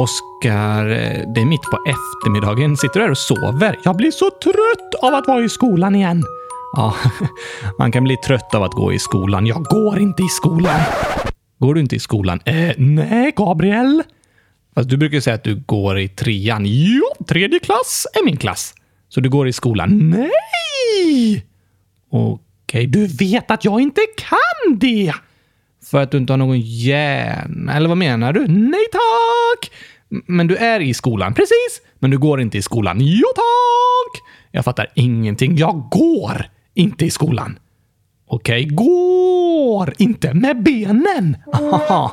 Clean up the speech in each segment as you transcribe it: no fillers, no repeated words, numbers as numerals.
Oskar, det är mitt på eftermiddagen. Sitter du här och sover? Jag blir så trött av att vara i skolan igen. Ja, man kan bli trött av att gå i skolan. Jag går inte i skolan. Går du inte i skolan? Nej, Gabriel. Fast du brukar säga att du går i trean. Jo, tredje klass är min klass. Så du går i skolan? Nej! Okej, du vet att jag inte kan det. För att du inte har någon hjärna. Eller vad menar du? Nej tack! Men du är i skolan. Precis, men du går inte i skolan. Jo tack! Jag fattar ingenting. Jag går inte i skolan. Okej, går inte med benen. Aha.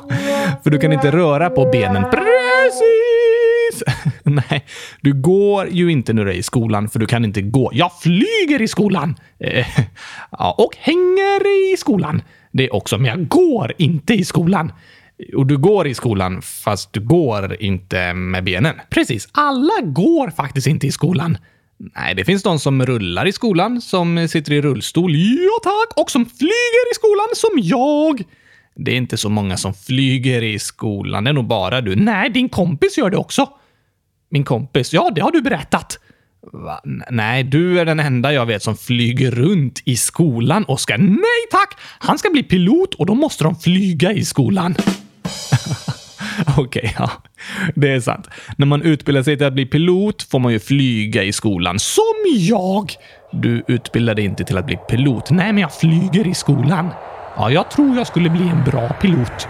För du kan inte röra på benen. Precis! Nej, du går ju inte när du är i skolan. För du kan inte gå. Jag flyger i skolan. Ja, och hänger i skolan. Det är också, men jag går inte i skolan. Och du går i skolan fast du går inte med benen. Precis, alla går faktiskt inte i skolan. Nej, det finns de som rullar i skolan, som sitter i rullstol. Ja tack, och som flyger i skolan som jag. Det är inte så många som flyger i skolan, det är nog bara du. Nej, din kompis gör det också. Min kompis, ja det har du berättat. Va? Nej, du är den enda jag vet som flyger runt i skolan, Oskar. Nej tack, han ska bli pilot och då måste de flyga i skolan. Okej, ja, det är sant. När man utbildar sig till att bli pilot får man ju flyga i skolan. Som jag! Du utbildar dig inte till att bli pilot. Nej, men jag flyger i skolan. Ja, jag tror jag skulle bli en bra pilot.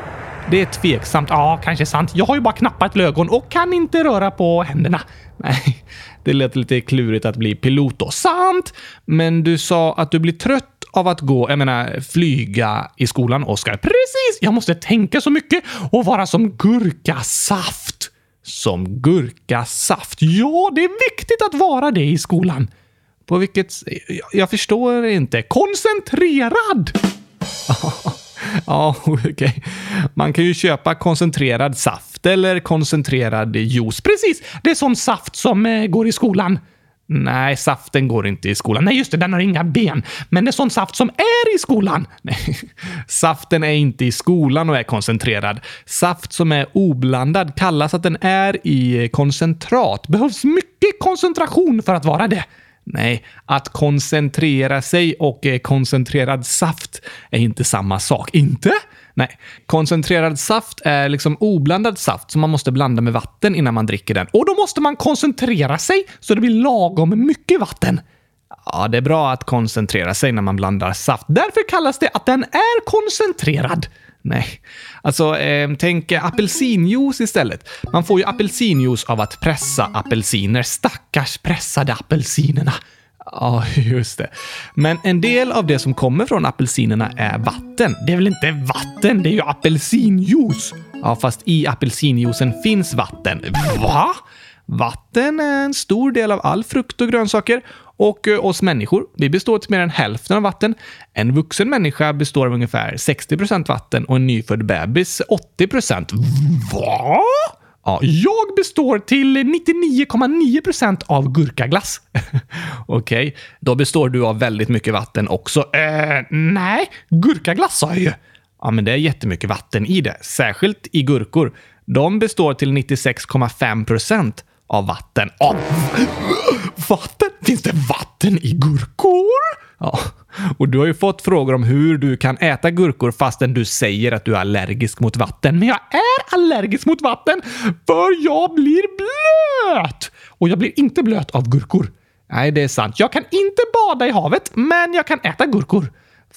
Det är tveksamt. Ja, kanske sant. Jag har ju bara knappat lögon och kan inte röra på händerna. Nej, det lät lite klurigt att bli pilot då. Sant! Men du sa att du blir trött av att gå, jag menar, flyga i skolan, Oskar. Precis! Jag måste tänka så mycket och vara som gurkasaft. Som gurkasaft. Ja, det är viktigt att vara det i skolan. På vilket... Jag förstår inte. Koncentrerad! Ja, okej. Man kan ju köpa koncentrerad saft eller koncentrerad juice. Precis! Det är sån saft som går i skolan. Nej, saften går inte i skolan. Nej, just det, den har inga ben. Men det är sån saft som är i skolan. Nej, saften är inte i skolan och är koncentrerad. Saft som är oblandad kallas att den är i koncentrat. Behövs mycket koncentration för att vara det. Nej, att koncentrera sig och koncentrerad saft är inte samma sak. Inte? Nej, koncentrerad saft är liksom oblandad saft som man måste blanda med vatten innan man dricker den. Och då måste man koncentrera sig så det blir lagom mycket vatten. Ja, det är bra att koncentrera sig när man blandar saft. Därför kallas det att den är koncentrerad. Nej, alltså tänk apelsinjuice istället. Man får ju apelsinjuice av att pressa apelsiner. Stackars pressade apelsinerna. Ja, just det. Men en del av det som kommer från apelsinerna är vatten. Det är väl inte vatten, det är ju apelsinjuice. Ja, fast i apelsinjuicen finns vatten. Va? Vatten är en stor del av all frukt och grönsaker. Och oss människor, vi består till mer än hälften av vatten. En vuxen människa består av ungefär 60% vatten och en nyfödd bebis 80%. Va? Ja, jag består till 99,9% av gurkaglass. Okej, då består du av väldigt mycket vatten också. Nej, gurkaglass sa jag ju. Ja, men det är jättemycket vatten i det, särskilt i gurkor. De består till 96,5% av vatten. Av vatten? Finns det vatten i gurkor? Ja, och du har ju fått frågor om hur du kan äta gurkor fastän du säger att du är allergisk mot vatten. Men jag är allergisk mot vatten för jag blir blöt! Och jag blir inte blöt av gurkor. Nej, det är sant. Jag kan inte bada i havet, men jag kan äta gurkor.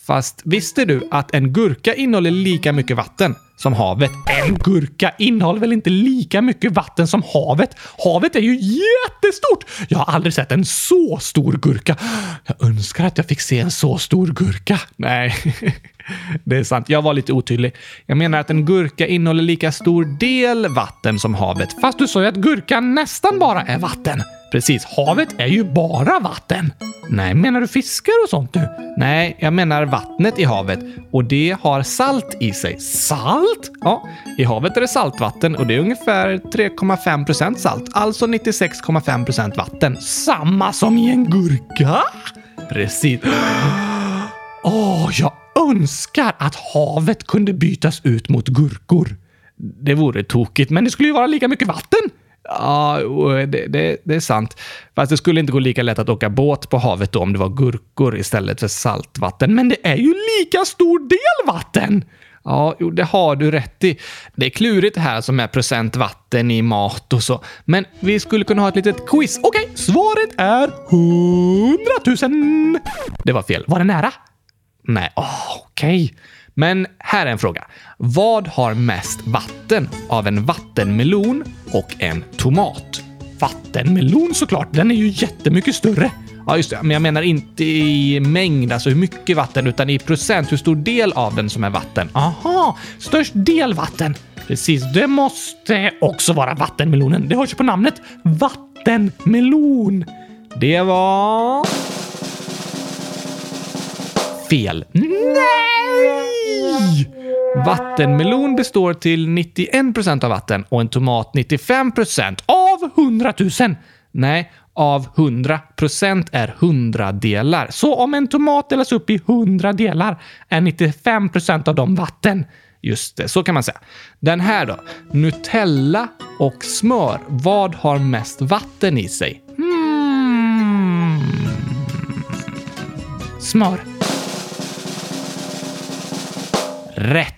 Fast visste du att en gurka innehåller lika mycket vatten som havet? En gurka innehåller väl inte lika mycket vatten som havet? Havet är ju jättestort! Jag har aldrig sett en så stor gurka. Jag önskar att jag fick se en så stor gurka. Nej, det är sant. Jag var lite otydlig. Jag menar att en gurka innehåller lika stor del vatten som havet. Fast du sa ju att gurkan nästan bara är vatten. Precis, havet är ju bara vatten. Nej, menar du fiskar och sånt du? Nej, jag menar vattnet i havet. Och det har salt i sig. Salt? Ja, i havet är det saltvatten och det är ungefär 3,5% salt. Alltså 96,5% vatten. Samma som i en gurka? Precis. Åh, jag önskar att havet kunde bytas ut mot gurkor. det vore tokigt, men det skulle ju vara lika mycket vatten. Ja, det är sant. Fast det skulle inte gå lika lätt att åka båt på havet då, om det var gurkor istället för saltvatten. Men det är ju lika stor del vatten. Ja, jo, det har du rätt i. Det är klurigt här som är procentvatten i mat och så. Men vi skulle kunna ha ett litet quiz. Okej, svaret är 100 000. Det var fel. Var det nära? Nej, okej. Men här är en fråga. Vad har mest vatten av en vattenmelon och en tomat? Vattenmelon såklart, den är ju jättemycket större. Ja just det, men jag menar inte i mängd, alltså hur mycket vatten, utan i procent, hur stor del av den som är vatten. Aha, störst del vatten. Precis, det måste också vara vattenmelonen. Det hörs ju på namnet, vattenmelon. Det var... fel. Nej! Vattenmelon består till 91% av vatten och en tomat 95% av 100 000. Nej, av 100% är 100 delar. Så om en tomat delas upp i 100 delar är 95% av dem vatten. Just det, så kan man säga. Den här då, Nutella och smör. Vad har mest vatten i sig? Smör. Rätt.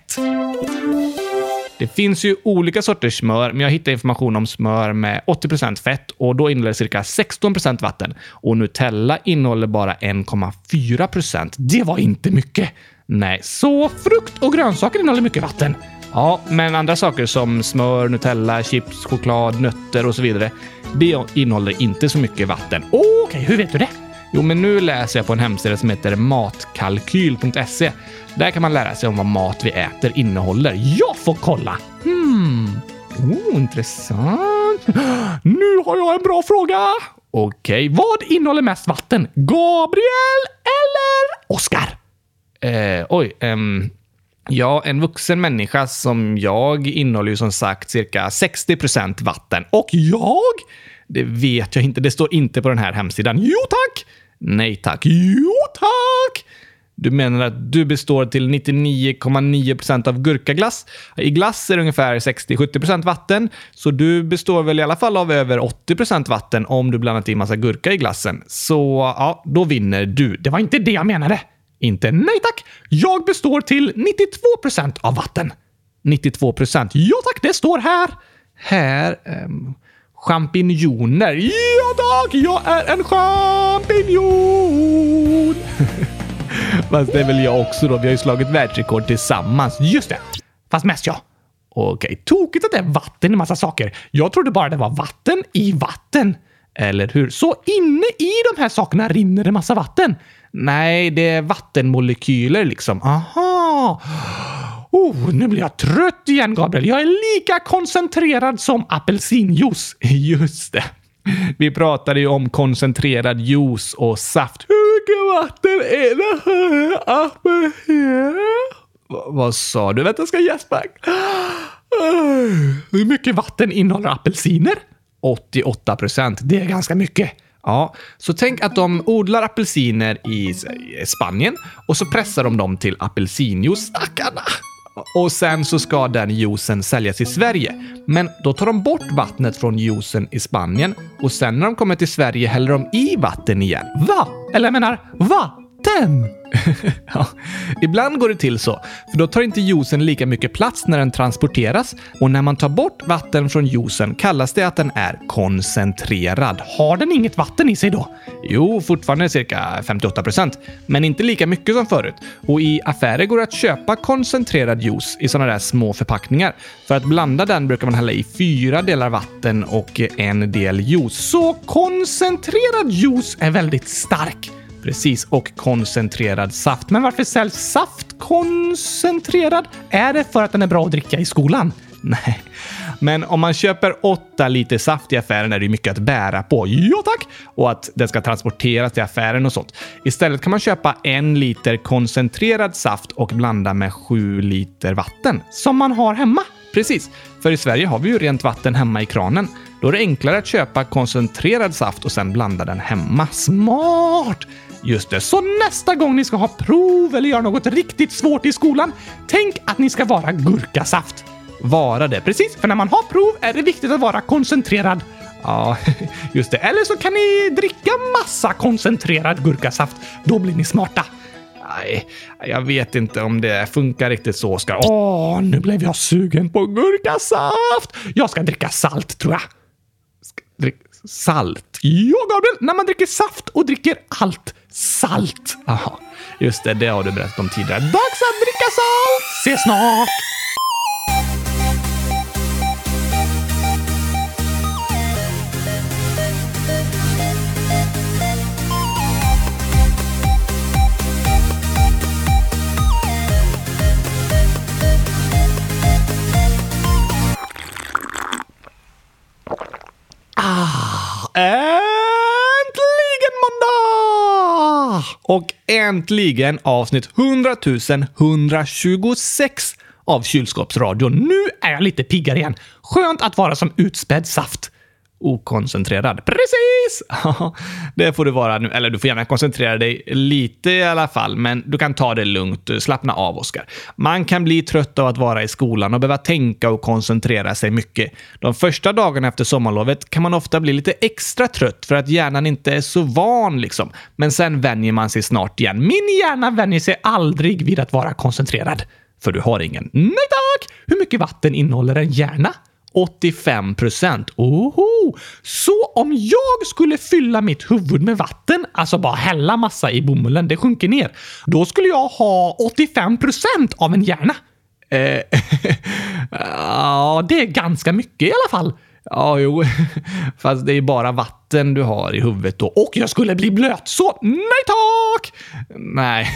Det finns ju olika sorters smör, men jag hittade information om smör med 80% fett och då innehåller cirka 16% vatten. Och Nutella innehåller bara 1,4%. Det var inte mycket. Nej, så frukt och grönsaker innehåller mycket vatten. Ja, men andra saker som smör, Nutella, chips, choklad, nötter och så vidare, det innehåller inte så mycket vatten. Okej, hur vet du det? Jo, men nu läser jag på en hemsida som heter matkalkyl.se. Där kan man lära sig om vad mat vi äter innehåller. Jag får kolla! Intressant. Nu har jag en bra fråga! Okej, vad innehåller mest vatten? Gabriel eller Oscar? Ja, en vuxen människa som jag innehåller ju som sagt cirka 60% vatten. Och jag? Det vet jag inte, det står inte på den här hemsidan. Jo tack! Nej tack. Jo tack! Du menar att du består till 99,9% av gurkaglass. I glass är det ungefär 60-70% vatten. Så du består väl i alla fall av över 80% vatten om du blandat i massa gurka i glassen. Så ja, då vinner du. Det var inte det jag menade. Inte nej tack. Jag består till 92% av vatten. 92%. Ja tack, det står här. Här... champinjoner. Ja tack, jag är en champinjon. Fast det är väl jag också då. Vi har ju slagit världsrekord tillsammans. Just det. Fast mest jag. Okej, tokigt att det är vatten i massa saker. Jag trodde bara det var vatten i vatten. Eller hur? Så inne i de här sakerna rinner det massa vatten. Nej, det är vattenmolekyler liksom. Aha. Nu blir jag trött igen, Gabriel. Jag är lika koncentrerad som apelsinjuice. Just det. Vi pratade ju om koncentrerad juice och saft. Hur mycket vatten är det här? Vad sa du? Vänta, jag ska gäspa. Hur mycket vatten innehåller apelsiner? 88%. Det är ganska mycket. Ja, så tänk att de odlar apelsiner i Spanien och så pressar de dem till apelsinjuice. Stackarna! Och sen så ska den juicen säljas i Sverige. Men då tar de bort vattnet från juicen i Spanien och sen när de kommer till Sverige häller de i vatten igen. Va? Eller jag menar, vatten! Ja, ibland går det till så. För då tar inte juicen lika mycket plats när den transporteras. Och när man tar bort vatten från juicen kallas det att den är koncentrerad. Har den inget vatten i sig då? Jo, fortfarande cirka 58%. Men inte lika mycket som förut. Och i affärer går det att köpa koncentrerad juice i sådana där små förpackningar. För att blanda den brukar man hälla i 4 delar vatten och 1 del juice. Så koncentrerad juice är väldigt stark. Precis, och koncentrerad saft. Men varför säljs saft koncentrerad? Är det för att den är bra att dricka i skolan? Nej. Men om man köper 8 liter saft i affären är det mycket att bära på. Ja tack! Och att den ska transporteras till affären och sånt. Istället kan man köpa 1 liter koncentrerad saft och blanda med 7 liter vatten. Som man har hemma. Precis, för i Sverige har vi ju rent vatten hemma i kranen. Då är det enklare att köpa koncentrerad saft och sen blanda den hemma. Smart! Just det, så nästa gång ni ska ha prov eller göra något riktigt svårt i skolan, tänk att ni ska vara gurkasaft. vara det. Precis, för när man har prov är det viktigt att vara koncentrerad. Ja, just det. Eller så kan ni dricka massa koncentrerad gurkasaft. Då blir ni smarta. Nej, jag vet inte om det funkar riktigt så, Oskar. Åh, nu blev jag sugen på gurkasaft. Jag ska dricka salt, tror jag. Salt. Ja, Gabriel, när man dricker saft och dricker allt salt. Aha, just det, det har du berättat om tidigare. Dags att dricka salt! Ses snart! Äntligen måndag! Och äntligen avsnitt 100 126 av Kylskåpsradion. Nu är jag lite piggare igen. Skönt att vara som utspädd saft. Okoncentrerad. Precis! Det får du vara nu. Eller du får gärna koncentrera dig lite i alla fall. Men du kan ta det lugnt. Slappna av, Oskar. Man kan bli trött av att vara i skolan och behöva tänka och koncentrera sig mycket. De första dagarna efter sommarlovet kan man ofta bli lite extra trött för att hjärnan inte är så van liksom. Men sen vänjer man sig snart igen. Min hjärna vänjer sig aldrig vid att vara koncentrerad. För du har ingen. Nej tack! Hur mycket vatten innehåller en hjärna? 85%. Oho! Så om jag skulle fylla mitt huvud med vatten, alltså bara hälla massa i bomullen, det sjunker ner. Då skulle jag ha 85% av en hjärna. Ja, det är ganska mycket i alla fall. Ja, jo. Fast det är bara vatten du har i huvudet då. Och jag skulle bli blöt, så nej tack! Nej,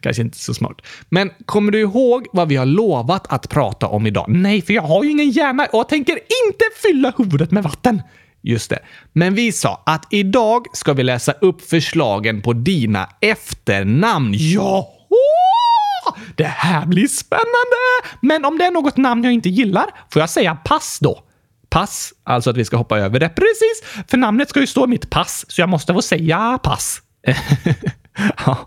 kanske inte så smart. Men kommer du ihåg vad vi har lovat att prata om idag? Nej, för jag har ju ingen hjärna och jag tänker inte fylla huvudet med vatten. Just det. Men vi sa att idag ska vi läsa upp förslagen på dina efternamn. Ja. Det här blir spännande! Men om det är något namn jag inte gillar, får jag säga pass då? Pass, alltså att vi ska hoppa över det. Precis, för namnet ska ju stå mitt pass, så jag måste få säga pass. Ja.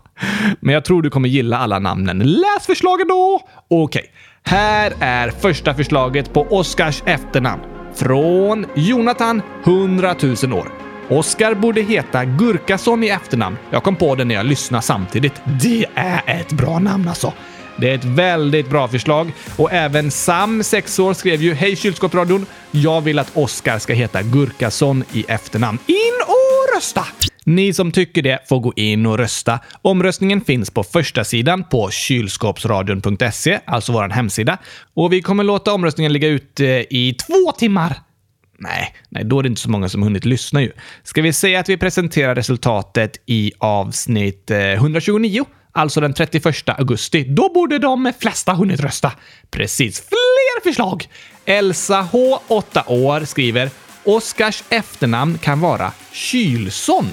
Men jag tror du kommer gilla alla namnen. Läs förslagen då! Okej, här är första förslaget på Oskars efternamn. Från Jonathan, 100 000 år. Oskar borde heta Gurkasson i efternamn. Jag kom på det när jag lyssnade samtidigt. Det är ett bra namn alltså. Det är ett väldigt bra förslag. Och även Sam, 6 år, skrev ju: Hej Kylskåpsradion, jag vill att Oskar ska heta Gurkasson i efternamn. In och rösta! Ni som tycker det får gå in och rösta. Omröstningen finns på första sidan på kylskåpsradion.se, alltså vår hemsida. Och vi kommer låta omröstningen ligga ute i 2 timmar. Nej, då är det inte så många som hunnit lyssna ju. Ska vi säga att vi presenterar resultatet i avsnitt 129? Alltså den 31 augusti. Då borde de flesta hunnit rösta. Precis, fler förslag! Elsa H, 8 år, skriver: Oskars efternamn kan vara Kylson.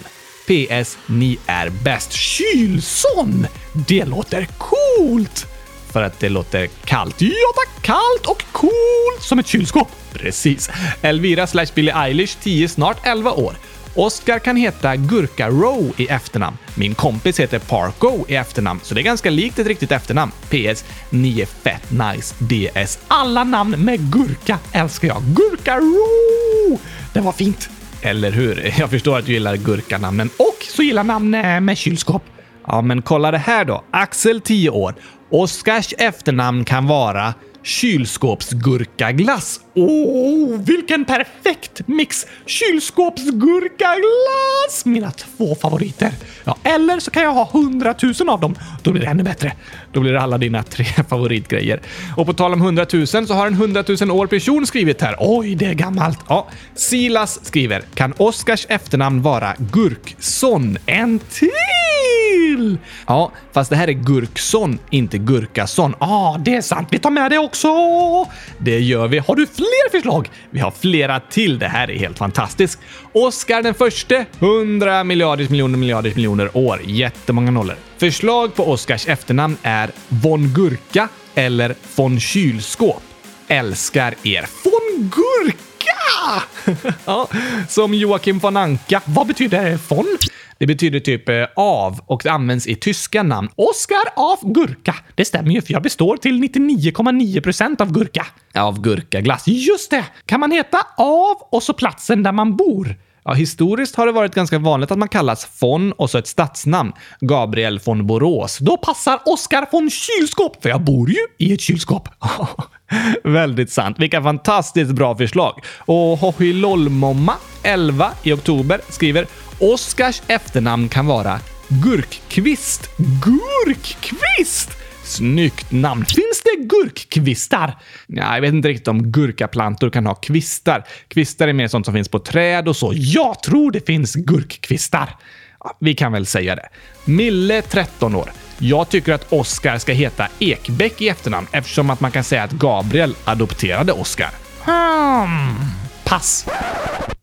PS, ni är bäst. Kylson! Det låter coolt! För att det låter kallt. Ja, tack, kallt och coolt som ett kylskåp. Precis. Elvira / Billie Eilish, 10, snart 11 år. Oskar kan heta Gurka Row i efternamn. Min kompis heter Parko i efternamn, så det är ganska likt ett riktigt efternamn. PS, ni är fett nice. DS, alla namn med gurka älskar jag. Gurka Row! Det var fint. Eller hur? Jag förstår att du gillar gurkanamnen och så gillar namn med kylskåp. Ja, men kolla det här då. Axel, 10 år. Oskars efternamn kan vara kylskåpsgurkaglass. Åh, vilken perfekt mix! Kylskåpsgurkaglass! Mina 2 favoriter. Ja, eller så kan jag ha 100 000 av dem. Då blir det ännu bättre. Då blir det alla dina 3 favoritgrejer. Och på tal om 100 000 så har en 100 000 år person skrivit här. Oj, det är gammalt. Ja, Silas skriver: Kan Oskars efternamn vara Gurkson? En till! Ja, fast det här är Gurkson, inte Gurkasson. Ja, det är sant. Vi tar med det också. Det gör vi. Har du fler förslag? Vi har flera till. Det här är helt fantastiskt. Oskar den förste, 100 miljarder år. Jättemånga nollor. Förslag på Oskars efternamn är Von Gurka eller Von Kylskåp. Älskar er. Von Gurka! Ja, som Joakim von Anka. Vad betyder det? Von? Det betyder typ av och det används i tyska namn. Oskar av gurka. Det stämmer ju, för jag består till 99,9% av gurka. Av gurkaglass. Just det! Kan man heta av och så platsen där man bor? Ja, historiskt har det varit ganska vanligt att man kallas von och så ett stadsnamn. Gabriel von Borås. Då passar Oskar von Kylskåp, för jag bor ju i ett kylskåp. Väldigt sant. Vilka fantastiskt bra förslag. Och Hohilolmomma 11 i oktober skriver: Oskars efternamn kan vara Gurkkvist. Gurkkvist! Snyggt namn. Finns det gurkkvistar? Nej, jag vet inte riktigt om gurkaplantor kan ha kvistar. Kvistar är mer sånt som finns på träd och så. Jag tror det finns gurkkvistar. Ja, vi kan väl säga det. Mille, 13 år. Jag tycker att Oskar ska heta Ekbäck i efternamn, eftersom att man kan säga att Gabriel adopterade Oskar. Pass.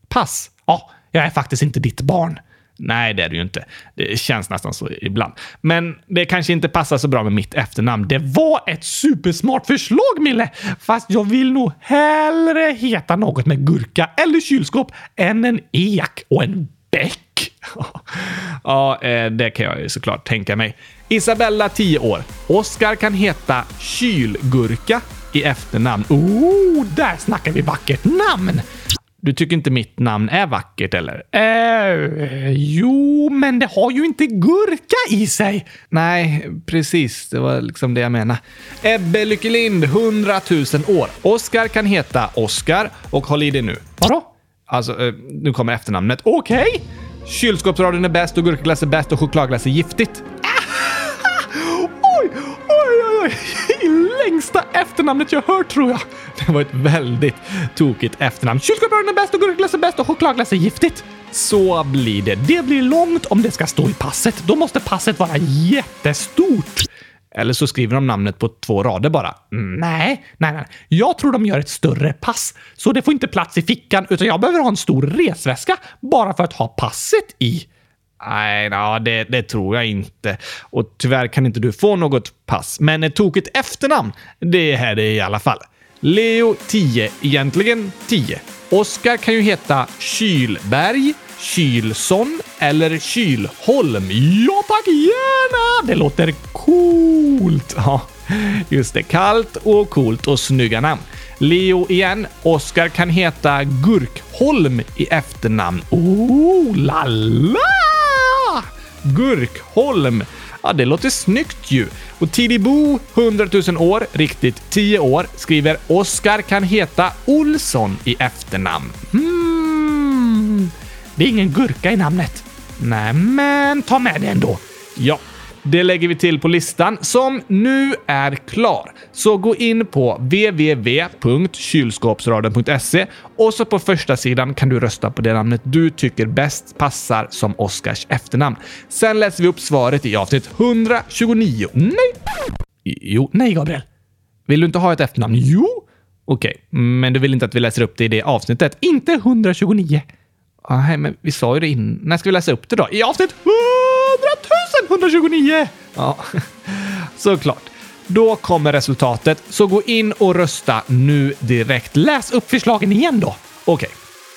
Pass. Ja, jag är faktiskt inte ditt barn. Nej, det är det ju inte. Det känns nästan så ibland. Men det kanske inte passar så bra med mitt efternamn. Det var ett supersmart förslag, Mille. Fast jag vill nog hellre heta något med gurka eller kylskåp än en ek och en bäck. Ja, det kan jag ju såklart tänka mig. Isabella, 10 år. Oskar kan heta kylgurka i efternamn. Oh, där snackar vi vackert namn. Du tycker inte mitt namn är vackert, eller? Jo, men det har ju inte gurka i sig. Nej, precis. Det var liksom det jag menade. Ebbe Lyckelind, 100 000 år. Oskar kan heta Oskar och håll i det nu. Vadå? Alltså, nu kommer efternamnet. Okej! Okay. Kylskåpsradion är bäst och gurkaglass är bäst och chokladglass är giftigt. Oj, oj, oj. Längsta efternamnet jag hört, tror jag. Det var ett väldigt tokigt efternamn. Kylskåpsradion är bäst och gurkaglass är bäst och chokladglass är giftigt. Så blir det. Det blir långt om det ska stå i passet. Då måste passet vara jättestort. Eller så skriver de namnet på 2 rader bara. Nej. Jag tror de gör ett större pass. Så det får inte plats i fickan, utan jag behöver ha en stor resväska bara för att ha passet i. Nej, det tror jag inte. Och tyvärr kan inte du få något pass. Men ett tokigt efternamn, det här är det i alla fall. Leo, 10. Egentligen 10. Oskar kan ju heta Kylberg, Kylson eller Kylholm. Ja, tack, gärna! Det låter coolt. Ja, just det. Kallt och coolt och snygga namn. Leo igen. Oskar kan heta Gurkholm i efternamn. Oh, lalla! Gurkholm. Ja, det låter snyggt ju. Och Tidibo, 100 000 år, riktigt 10 år, skriver: Oskar kan heta Olsson i efternamn. Det är ingen gurka i namnet. Nej, men ta med det ändå. Ja, det lägger vi till på listan som nu är klar. Så gå in på www.kylskåpsradion.se och så på första sidan kan du rösta på det namnet du tycker bäst passar som Oskars efternamn. Sen läser vi upp svaret i avsnitt 129. Nej, Gabriel. Vill du inte ha ett efternamn? Jo. Okej, men du vill inte att vi läser upp det i det avsnittet. Inte 129. Nej, men vi sa ju det innan. När ska vi läsa upp det då? I avsnitt 129! Ja, såklart. Då kommer resultatet. Så gå in och rösta nu direkt. Läs upp förslagen igen då. Okej.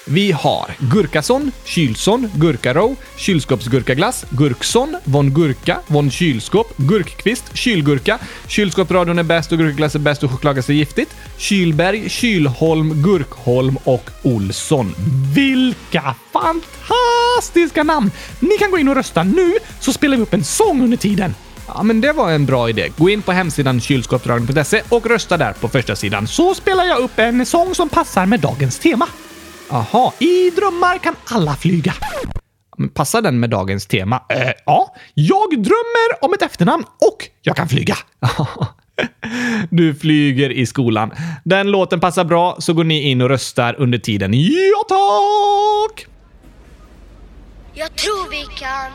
Vi har Gurkason, Kylson, Gurkaro, Kylskåpsgurkaglass, Gurkson, Von Gurka, Von Kylskåp, Gurkkvist, Kylgurka, Kylskåpsradion är bäst och gurkaglass är bäst och chokladglass är giftigt, Kylberg, Kylholm, Gurkholm och Olsson. Vilka fantastiska namn! Ni kan gå in och rösta nu, så spelar vi upp en sång under tiden. Ja, men det var en bra idé. Gå in på hemsidan kylskåpsradion.se och rösta där på första sidan, så spelar jag upp en sång som passar med dagens tema. Aha, i drömmar kan alla flyga. Passar den med dagens tema? Ja, jag drömmer om ett efternamn och jag kan flyga. Du flyger i skolan. Den låten passar bra, så går ni in och röstar under tiden. Ja, tack! Jag tror vi kan.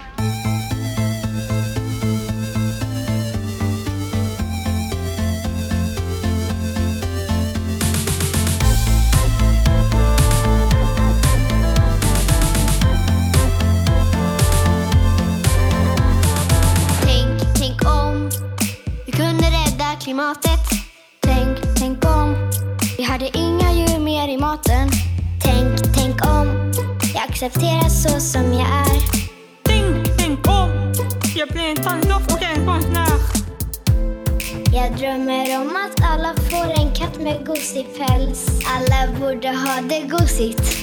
Klimatet. Tänk om. Vi hade inga djur mer i maten. Tänk om. Jag accepteras så som jag är. Tänk Jag blir en tandlopp och en konstnär. Jag drömmer om att alla får en katt med gosig päls. Alla borde ha det gosigt.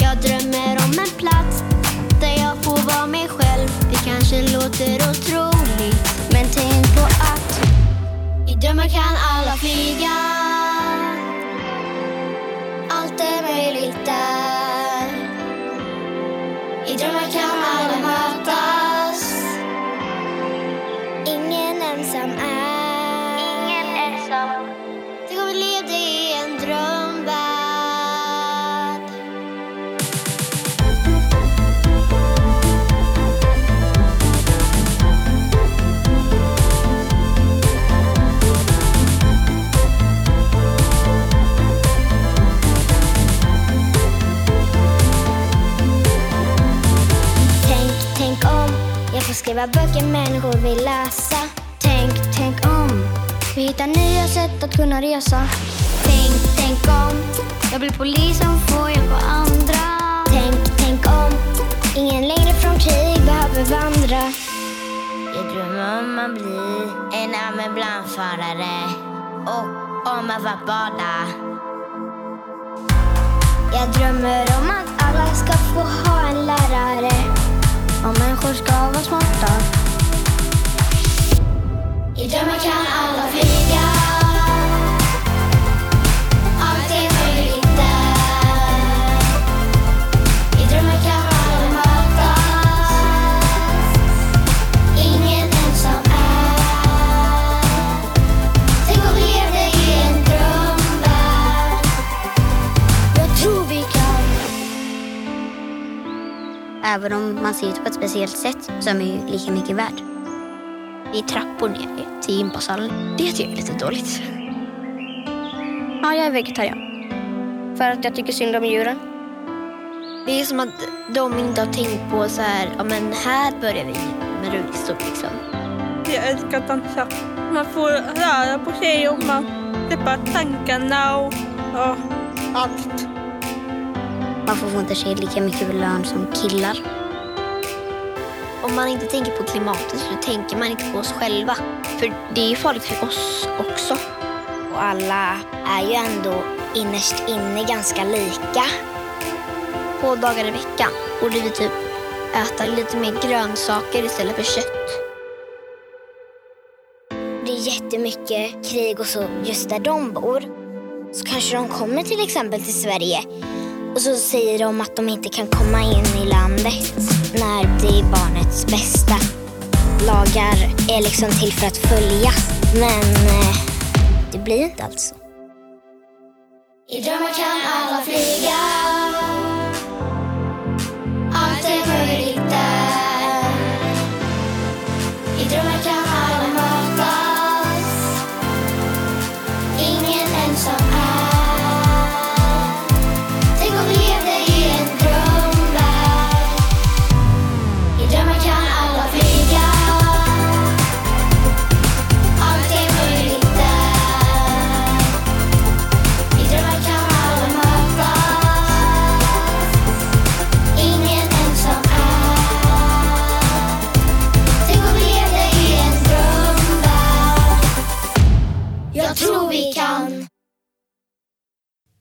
Jag drömmer om en plats där jag får vara mig själv. Det kanske låter otroligt, men tänk på att i drömmar kan alla flyga. Allt är möjligt där. I drömmar kan alla mötas. Ingen ensam är. Ingen ensam. Tänk om vi levde i en drömvärld. Skriva böcker människor vill läsa. Tänk om. Vi hittar nya sätt att kunna resa. Tänk om. Jag blir polis som får hjälp av andra. Tänk om. Ingen längre från krig behöver vandra. Jag drömmer om man blir en allmän blandfarare. Och om man får bada. Jag drömmer om att alla ska få ha en lärare. Om människor ska vara smarta. I drömmar kan alla flyga. Allt är möjligt där. I drömmar kan alla mötas. Ingen ensam är. Tänk om vi levde i en drömvärld. Jag tror vi kan. Även om man ser ut på ett speciellt sätt så är man ju lika mycket värd. Vi trappor ner till gympasalen. Det tycker jag är lite dåligt. Ja, jag är vegetarian. För att jag tycker synd om djuren. Det är som att de inte har tänkt på så här, ja men här börjar vi med rullstol liksom. Jag älskar att dansa. Man får röra på sig och man släpper tankarna och allt. Varför får inte tjejer lika mycket belön som killar? Om man inte tänker på klimatet så tänker man inte på oss själva. För det är ju farligt för oss också. Och alla är ju ändå innerst inne ganska lika. 2 dagar i veckan borde vi typ äta lite mer grönsaker istället för kött. Det är jättemycket krig och så just där de bor. Så kanske de kommer till exempel till Sverige. Och så säger de att de inte kan komma in i landet när det är barnets bästa. Lagar är liksom till för att följa, men det blir inte alltså. I drömmar kan alla flyga. Allt är möjligt där. I drömmar kan alla mötas. Ingen ensam är.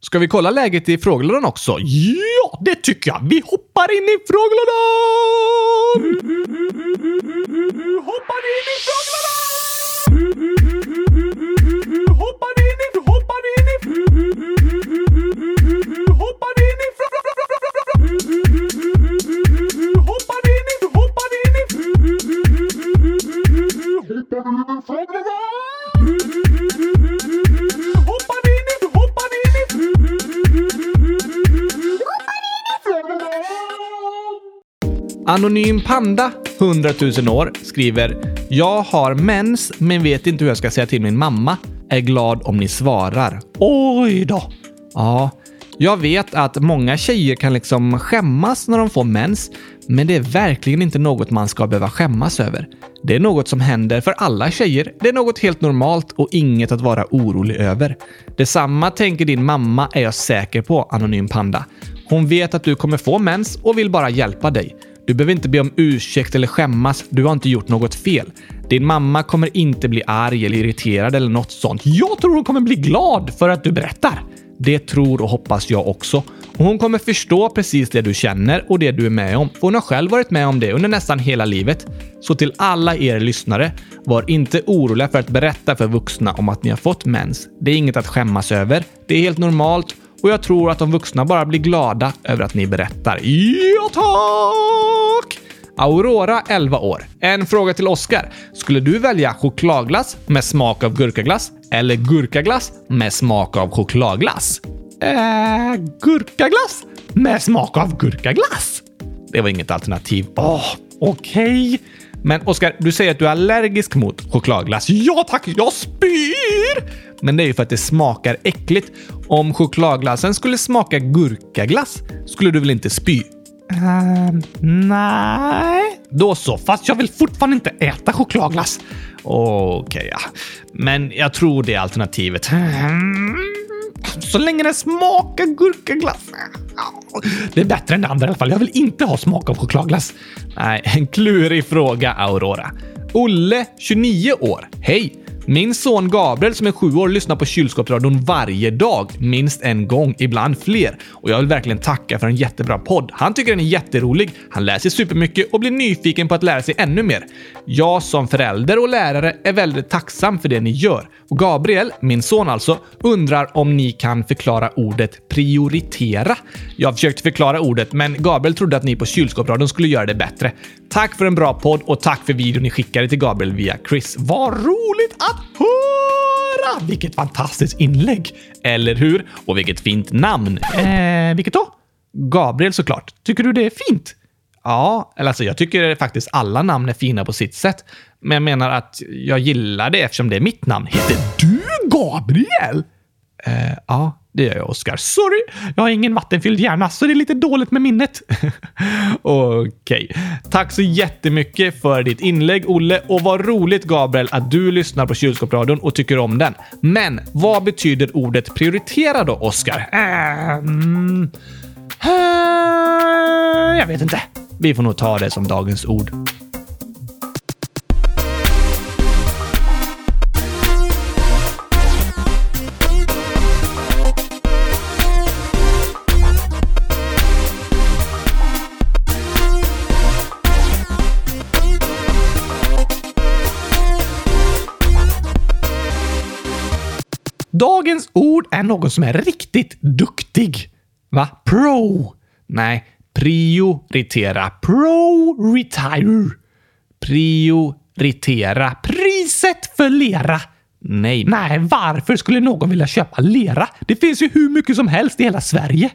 Ska vi kolla läget i frågelådan också? Ja, det tycker jag. Vi hoppar in i frågelådan! Hoppar in i frågelådan! Hoppar in i... Hoppar in i... Hoppar in i... Hoppar in i... Hoppar in i... Hoppar in i frågelådan! Hoppar in i... Hoppar in i... Anonym panda, 100 000 år, skriver: jag har mens men vet inte hur jag ska säga till min mamma. Är glad om ni svarar. Oj då! Ja, jag vet att många tjejer kan liksom skämmas när de får mens. Men det är verkligen inte något man ska behöva skämmas över. Det är något som händer för alla tjejer. Det är något helt normalt och inget att vara orolig över. Detsamma tänker din mamma, är jag säker på, Anonym panda. Hon vet att du kommer få mens och vill bara hjälpa dig. Du behöver inte be om ursäkt eller skämmas. Du har inte gjort något fel. Din mamma kommer inte bli arg eller irriterad eller något sånt. Jag tror hon kommer bli glad för att du berättar. Det tror och hoppas jag också. Och hon kommer förstå precis det du känner och det du är med om. För hon har själv varit med om det under nästan hela livet. Så till alla er lyssnare, var inte oroliga för att berätta för vuxna om att ni har fått mens. Det är inget att skämmas över. Det är helt normalt. Och jag tror att de vuxna bara blir glada över att ni berättar. Ja, tack! Aurora, 11 år. En fråga till Oscar. Skulle du välja chokladglass med smak av gurkaglass eller gurkaglass med smak av chokladglass? Gurkaglass med smak av gurkaglass. Det var inget alternativ. Okej. Men Oscar, du säger att du är allergisk mot chokladglass. Ja tack, jag spyr! Men det är ju för att det smakar äckligt. Om chokladglassen skulle smaka gurkaglass skulle du väl inte spy? Nej. Då så, fast jag vill fortfarande inte äta chokladglass. Okej. Men jag tror det är alternativet. Så länge det smakar gurkaglass. Det är bättre än det andra i alla fall. Jag vill inte ha smak av chokladglass. Nej, en klurig fråga, Aurora. Olle, 29 år. Hej! Min son Gabriel som är 7 år lyssnar på Kylskåpsradion varje dag, minst en gång, ibland fler. Och jag vill verkligen tacka för en jättebra podd. Han tycker den är jätterolig, han läser supermycket och blir nyfiken på att lära sig ännu mer. Jag som förälder och lärare är väldigt tacksam för det ni gör. Och Gabriel, min son alltså, undrar om ni kan förklara ordet prioritera. Jag försökte förklara ordet men Gabriel trodde att ni på Kylskåpsradion skulle göra det bättre. Tack för en bra podd och tack för videon ni skickade till Gabriel via Chris. Vad roligt att höra! Vilket fantastiskt inlägg, eller hur? Och vilket fint namn. Vilket då? Gabriel såklart. Tycker du det är fint? Ja, eller alltså jag tycker faktiskt alla namn är fina på sitt sätt. Men jag menar att jag gillar det eftersom det är mitt namn. Heter du Gabriel? Ja. Det gör jag, Oskar. Sorry, jag har ingen vattenfylld hjärna så det är lite dåligt med minnet. Okej. Tack så jättemycket för ditt inlägg, Olle. Och vad roligt, Gabriel, att du lyssnar på Kylskåpsradion och tycker om den. Men vad betyder ordet prioritera då, Oskar? Jag vet inte. Vi får nog ta det som dagens ord. Dagens ord är någon som är riktigt duktig. Va? Pro. Nej, prioritera. Pro-retire. Prioritera. Priset för lera. Nej, varför skulle någon vilja köpa lera? Det finns ju hur mycket som helst i hela Sverige.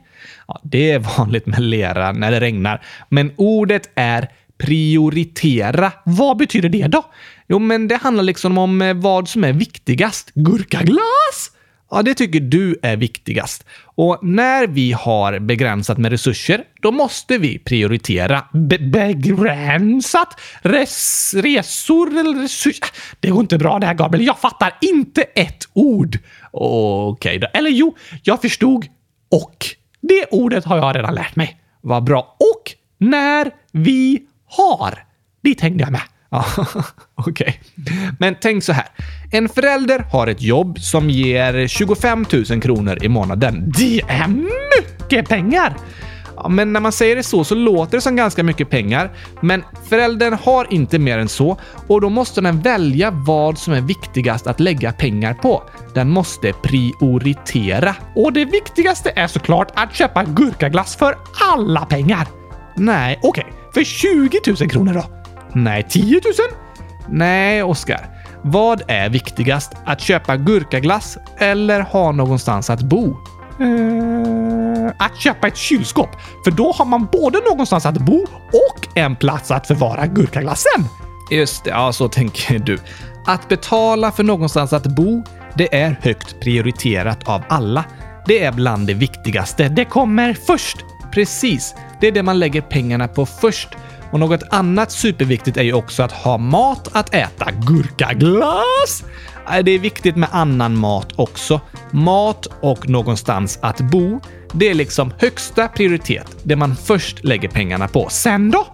Ja, det är vanligt med lera när det regnar. Men ordet är prioritera. Vad betyder det då? Jo, men det handlar liksom om vad som är viktigast. Gurkaglass! Ja, det tycker du är viktigast. Och när vi har begränsat med resurser, då måste vi prioritera. Begränsat? Resor eller resurser? Det går inte bra det här, Gabriel. Jag fattar inte ett ord. Okej då. Eller jo, jag förstod och. Det ordet har jag redan lärt mig. Vad bra. Och när vi har. Dit hängde jag med. Ja, okej. Men tänk så här. En förälder har ett jobb som ger 25 000 kronor i månaden. Det är mycket pengar! Ja, men när man säger det så låter det som ganska mycket pengar. Men föräldern har inte mer än så. Och då måste den välja vad som är viktigast att lägga pengar på. Den måste prioritera. Och det viktigaste är såklart att köpa gurkaglass för alla pengar. Nej, okej. För 20 000 kronor då? Nej, 10 000? Nej, Oskar. Vad är viktigast? Att köpa gurkaglass eller ha någonstans att bo? Att köpa ett kylskåp. För då har man både någonstans att bo och en plats att förvara gurkaglassen. Just det, ja, så tänker du. Att betala för någonstans att bo, det är högt prioriterat av alla. Det är bland det viktigaste. Det kommer först. Precis, det är det man lägger pengarna på först. Och något annat superviktigt är ju också att ha mat att äta. Gurkaglass! Det är viktigt med annan mat också. Mat och någonstans att bo. Det är liksom högsta prioritet. Det man först lägger pengarna på. Sen då?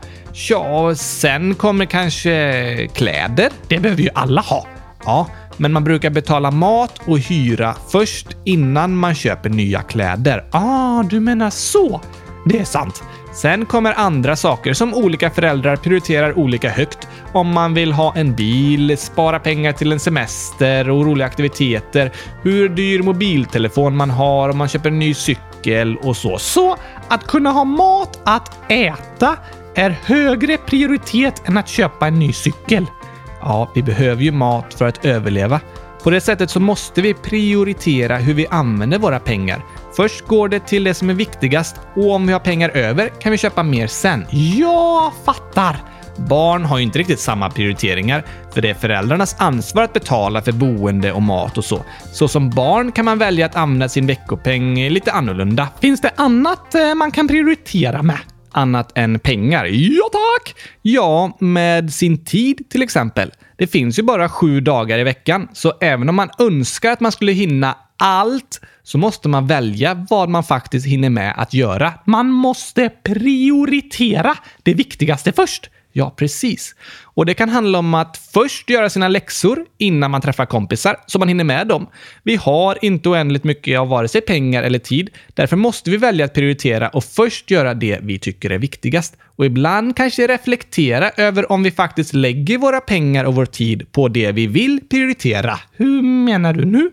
Ja, sen kommer kanske kläder. Det behöver ju alla ha. Ja, men man brukar betala mat och hyra först innan man köper nya kläder. Ah, du menar så. Det är sant. Sen kommer andra saker som olika föräldrar prioriterar olika högt. Om man vill ha en bil, spara pengar till en semester och roliga aktiviteter. Hur dyr mobiltelefon man har, om man köper en ny cykel och så. Så att kunna ha mat att äta är högre prioritet än att köpa en ny cykel. Ja, vi behöver ju mat för att överleva. På det sättet så måste vi prioritera hur vi använder våra pengar. Först går det till det som är viktigast och om vi har pengar över kan vi köpa mer sen. Jag fattar! Barn har ju inte riktigt samma prioriteringar för det är föräldrarnas ansvar att betala för boende och mat och så. Så som barn kan man välja att använda sin veckopeng lite annorlunda. Finns det annat man kan prioritera med? Annat än pengar. Ja tack! Ja, med sin tid till exempel. Det finns ju bara 7 dagar i veckan. Så även om man önskar att man skulle hinna allt så måste man välja vad man faktiskt hinner med att göra. Man måste prioritera det viktigaste först. Ja, precis. Och det kan handla om att först göra sina läxor innan man träffar kompisar så man hinner med dem. Vi har inte oändligt mycket av vare sig pengar eller tid. Därför måste vi välja att prioritera och först göra det vi tycker är viktigast. Och ibland kanske reflektera över om vi faktiskt lägger våra pengar och vår tid på det vi vill prioritera. Hur menar du nu?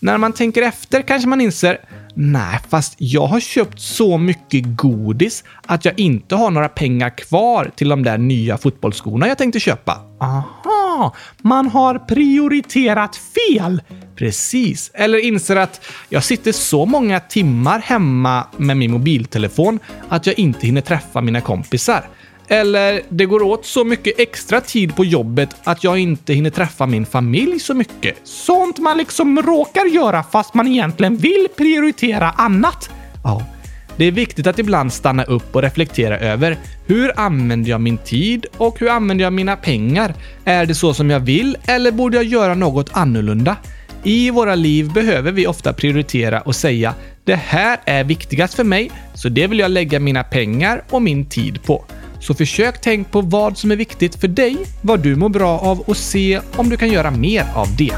När man tänker efter kanske man inser, nej fast jag har köpt så mycket godis att jag inte har några pengar kvar till de där nya fotbollsskorna jag tänkte köpa. Aha, man har prioriterat fel. Precis, eller inser att jag sitter så många timmar hemma med min mobiltelefon att jag inte hinner träffa mina kompisar. Eller det går åt så mycket extra tid på jobbet att jag inte hinner träffa min familj så mycket. Sånt man liksom råkar göra fast man egentligen vill prioritera annat. Ja, det är viktigt att ibland stanna upp och reflektera över hur använder jag min tid och hur använder jag mina pengar? Är det så som jag vill eller borde jag göra något annorlunda? I våra liv behöver vi ofta prioritera och säga det här är viktigast för mig så det vill jag lägga mina pengar och min tid på. Så försök tänk på vad som är viktigt för dig, vad du mår bra av och se om du kan göra mer av det.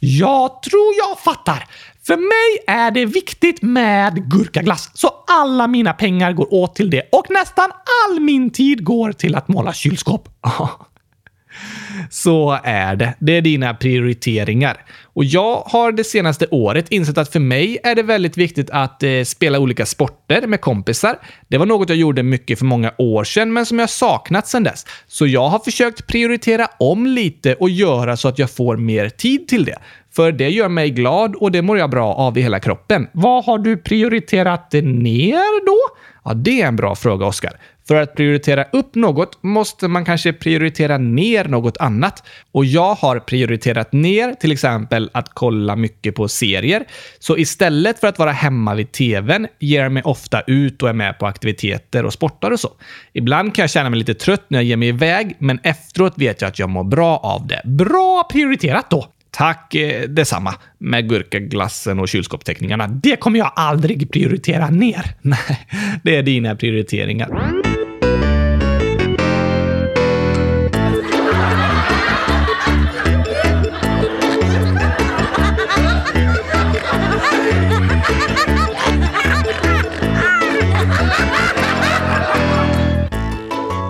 Jag tror jag fattar. För mig är det viktigt med gurkaglass så alla mina pengar går åt till det och nästan all min tid går till att måla kylskåp. Så är det. Det är dina prioriteringar. Och jag har det senaste året insett att för mig är det väldigt viktigt att spela olika sporter med kompisar. Det var något jag gjorde mycket för många år sedan men som jag saknat sedan dess. Så jag har försökt prioritera om lite och göra så att jag får mer tid till det. För det gör mig glad och det mår jag bra av i hela kroppen. Vad har du prioriterat ner då? Ja, det är en bra fråga, Oskar. För att prioritera upp något måste man kanske prioritera ner något annat. Och jag har prioriterat ner till exempel att kolla mycket på serier. Så istället för att vara hemma vid tvn ger jag mig ofta ut och är med på aktiviteter och sportar och så. Ibland kan jag känna mig lite trött när jag ger mig iväg men efteråt vet jag att jag mår bra av det. Bra prioriterat då! Tack, detsamma. Med gurkaglassen och kylskåpsteckningarna. Det kommer jag aldrig prioritera ner. Nej, det är dina prioriteringar.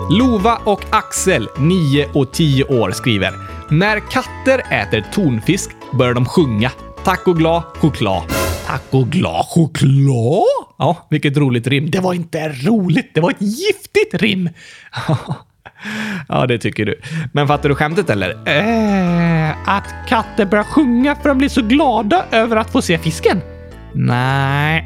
Lova och Axel, 9 och 10 år, skriver: när katter äter tonfisk börjar de sjunga tack och glad choklad. Tack och glad choklad? Ja, vilket roligt rim. Det var inte roligt, det var ett giftigt rim. Ja, det tycker du. Men fattar du skämtet eller? Att katter börjar sjunga för de blir så glada över att få se fisken? Nej,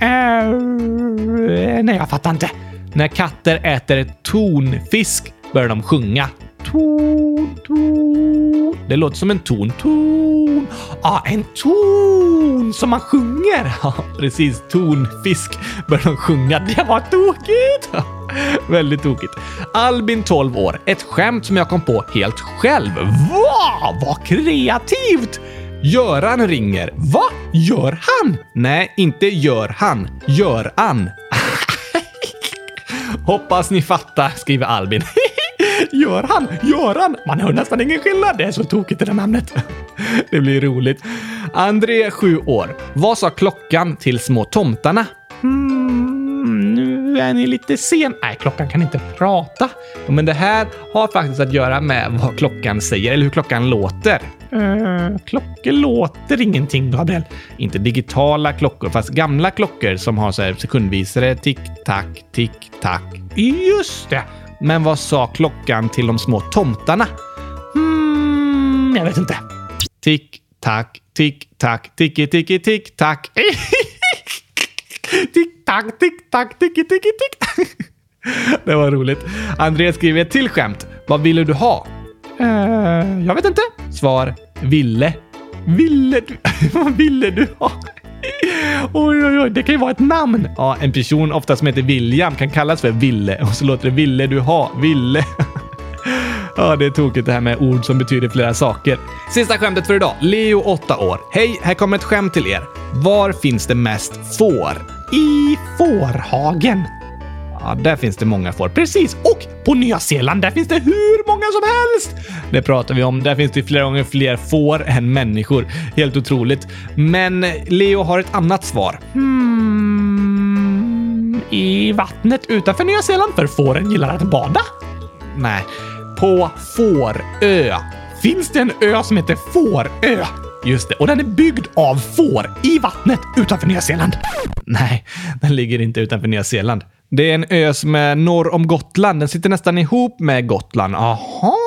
jag fattar inte. När katter äter tonfisk börjar de sjunga. Ton, ton. Det låter som en ton, ton. Ja, en ton som man sjunger. Ja, precis. Tonfisk börjar de sjunga. Det var tokigt. Ja, väldigt tokigt. Albin, 12 år. Ett skämt som jag kom på helt själv. Wow, vad kreativt! Göran ringer. Va? Gör han? Nej, inte gör han. Gör an. Hoppas ni fattar, skriver Albin. Göran. Man hör nästan ingen skillnad. Det är så tokigt i det namnet. Det blir roligt. André, 7 år. Vad sa klockan till små tomtarna? Nu är ni lite sen. Nej, klockan kan inte prata. Men det här har faktiskt att göra med vad klockan säger eller hur klockan låter. Klockor låter ingenting, Gabriel. Inte digitala klockor, fast gamla klockor som har så här sekundvisare. Tick, tack, tick, tack. Just det. Men vad sa klockan till de små tomtarna? Jag vet inte. Tick, tack, tick, tack, ticki, ticki, tick, tack. Tick, tack, tick, tack, ticki, ticki, tick. Det var roligt. Andreas skriver ett till skämt. Vad ville du ha? Jag vet inte. Svar, ville. Vad ville du ha? Oj, det kan ju vara ett namn. Ja, en person ofta som heter William kan kallas för Ville. Och så låter det Ville du ha, Ville. Ja, det är tokigt det här med ord som betyder flera saker. Sista skämtet för idag, Leo 8 år. Hej, här kommer ett skämt till er. Var finns det mest får? I fårhagen. Ja, där finns det många får. Precis, och på Nya Zeeland, där finns det hur många som helst. Det pratar vi om. Där finns det flera gånger fler får än människor. Helt otroligt. Men Leo har ett annat svar. I vattnet utanför Nya Zeeland, för fåren gillar att bada. Nej, på Fårö. Finns det en ö som heter Fårö? Just det, och den är byggd av får i vattnet utanför Nya Zeeland. Nej, den ligger inte utanför Nya Zeeland. Det är en ö som är norr om Gotland. Den sitter nästan ihop med Gotland. Aha!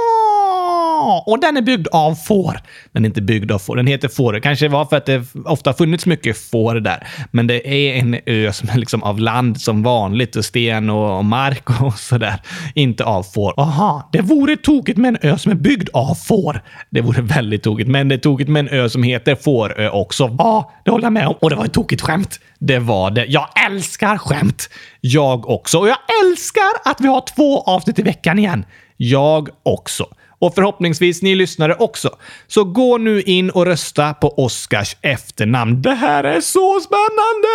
Och den är byggd av får. Men inte byggd av får. Den heter Fårö. Kanske var för att det ofta funnits mycket får där. Men det är en ö som är liksom av land som vanligt. Och sten och mark och sådär. Inte av får. Aha, det vore tokigt med en ö som är byggd av får. Det vore väldigt tokigt. Men det är tokigt med en ö som heter Fårö också. Ja, det håller jag med om. Och det var ett tokigt skämt. Det var det. Jag älskar skämt. Jag också. Och jag älskar att vi har 2 avsnitt i veckan igen. Jag också. Och förhoppningsvis ni lyssnare också. Så gå nu in och rösta på Oscars efternamn. Det här är så spännande!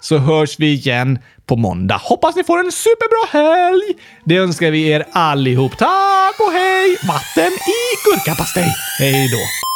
Så hörs vi igen på måndag. Hoppas ni får en superbra helg! Det önskar vi er allihop. Tack och hej! Vatten i gurkapastej! Hej då!